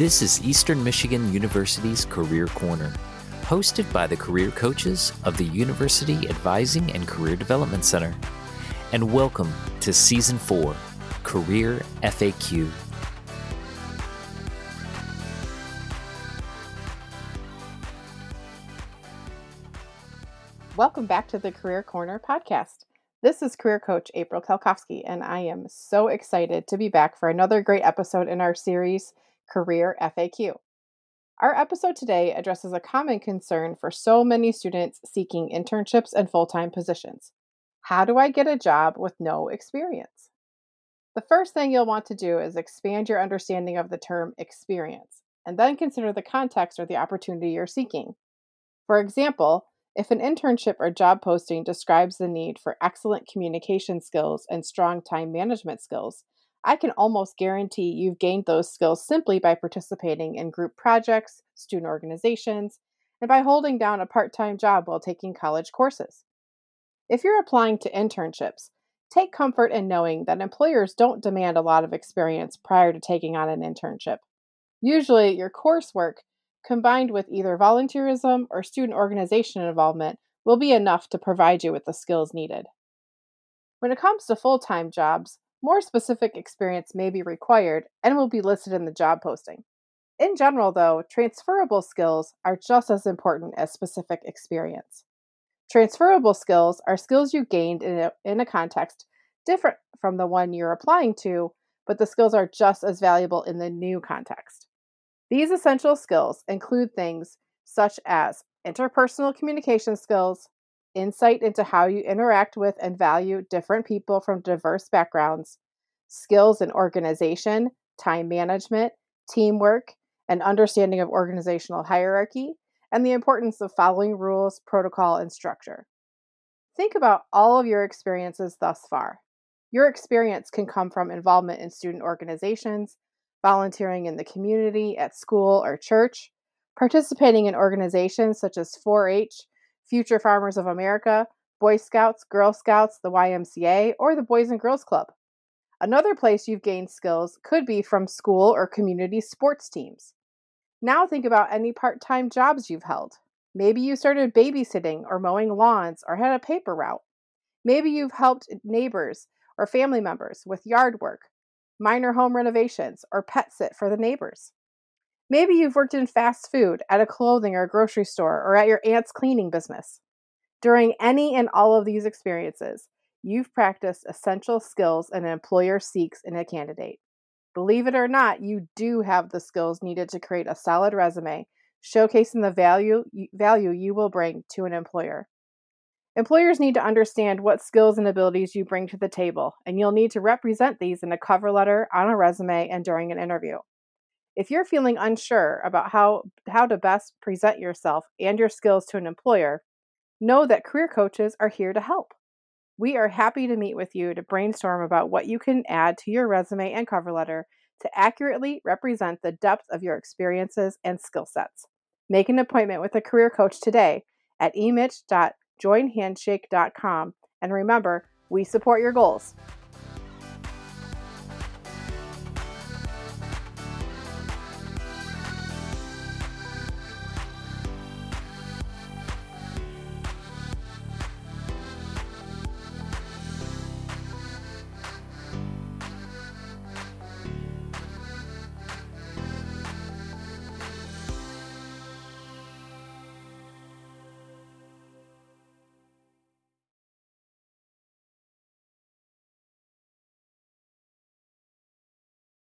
This is Eastern Michigan University's Career Corner, hosted by the career coaches of the University Advising and Career Development Center. And welcome to Season 4, Career FAQ. Welcome back to the Career Corner podcast. This is career coach April Kalkowski, and I am so excited to be back for another great episode in our series, Career FAQ. Our episode today addresses a common concern for so many students seeking internships and full-time positions. How do I get a job with no experience? The first thing you'll want to do is expand your understanding of the term experience, and then consider the context or the opportunity you're seeking. For example, if an internship or job posting describes the need for excellent communication skills and strong time management skills, I can almost guarantee you've gained those skills simply by participating in group projects, student organizations, and by holding down a part-time job while taking college courses. If you're applying to internships, take comfort in knowing that employers don't demand a lot of experience prior to taking on an internship. Usually, your coursework combined with either volunteerism or student organization involvement will be enough to provide you with the skills needed. When it comes to full-time jobs, more specific experience may be required and will be listed in the job posting. In general, though, transferable skills are just as important as specific experience. Transferable skills are skills you gained in a context different from the one you're applying to, but the skills are just as valuable in the new context. These essential skills include things such as interpersonal communication skills, insight into how you interact with and value different people from diverse backgrounds, skills in organization, time management, teamwork, an understanding of organizational hierarchy, and the importance of following rules, protocol, and structure. Think about all of your experiences thus far. Your experience can come from involvement in student organizations, volunteering in the community, at school or church, participating in organizations such as 4-H, Future Farmers of America, Boy Scouts, Girl Scouts, the YMCA, or the Boys and Girls Club. Another place you've gained skills could be from school or community sports teams. Now think about any part-time jobs you've held. Maybe you started babysitting or mowing lawns or had a paper route. Maybe you've helped neighbors or family members with yard work, minor home renovations, or pet sit for the neighbors. Maybe you've worked in fast food, at a clothing or grocery store, or at your aunt's cleaning business. During any and all of these experiences, you've practiced essential skills an employer seeks in a candidate. Believe it or not, you do have the skills needed to create a solid resume, showcasing the value you will bring to an employer. Employers need to understand what skills and abilities you bring to the table, and you'll need to represent these in a cover letter, on a resume, and during an interview. If you're feeling unsure about how to best present yourself and your skills to an employer, know that career coaches are here to help. We are happy to meet with you to brainstorm about what you can add to your resume and cover letter to accurately represent the depth of your experiences and skill sets. Make an appointment with a career coach today at emich.joinhandshake.com. And remember, we support your goals.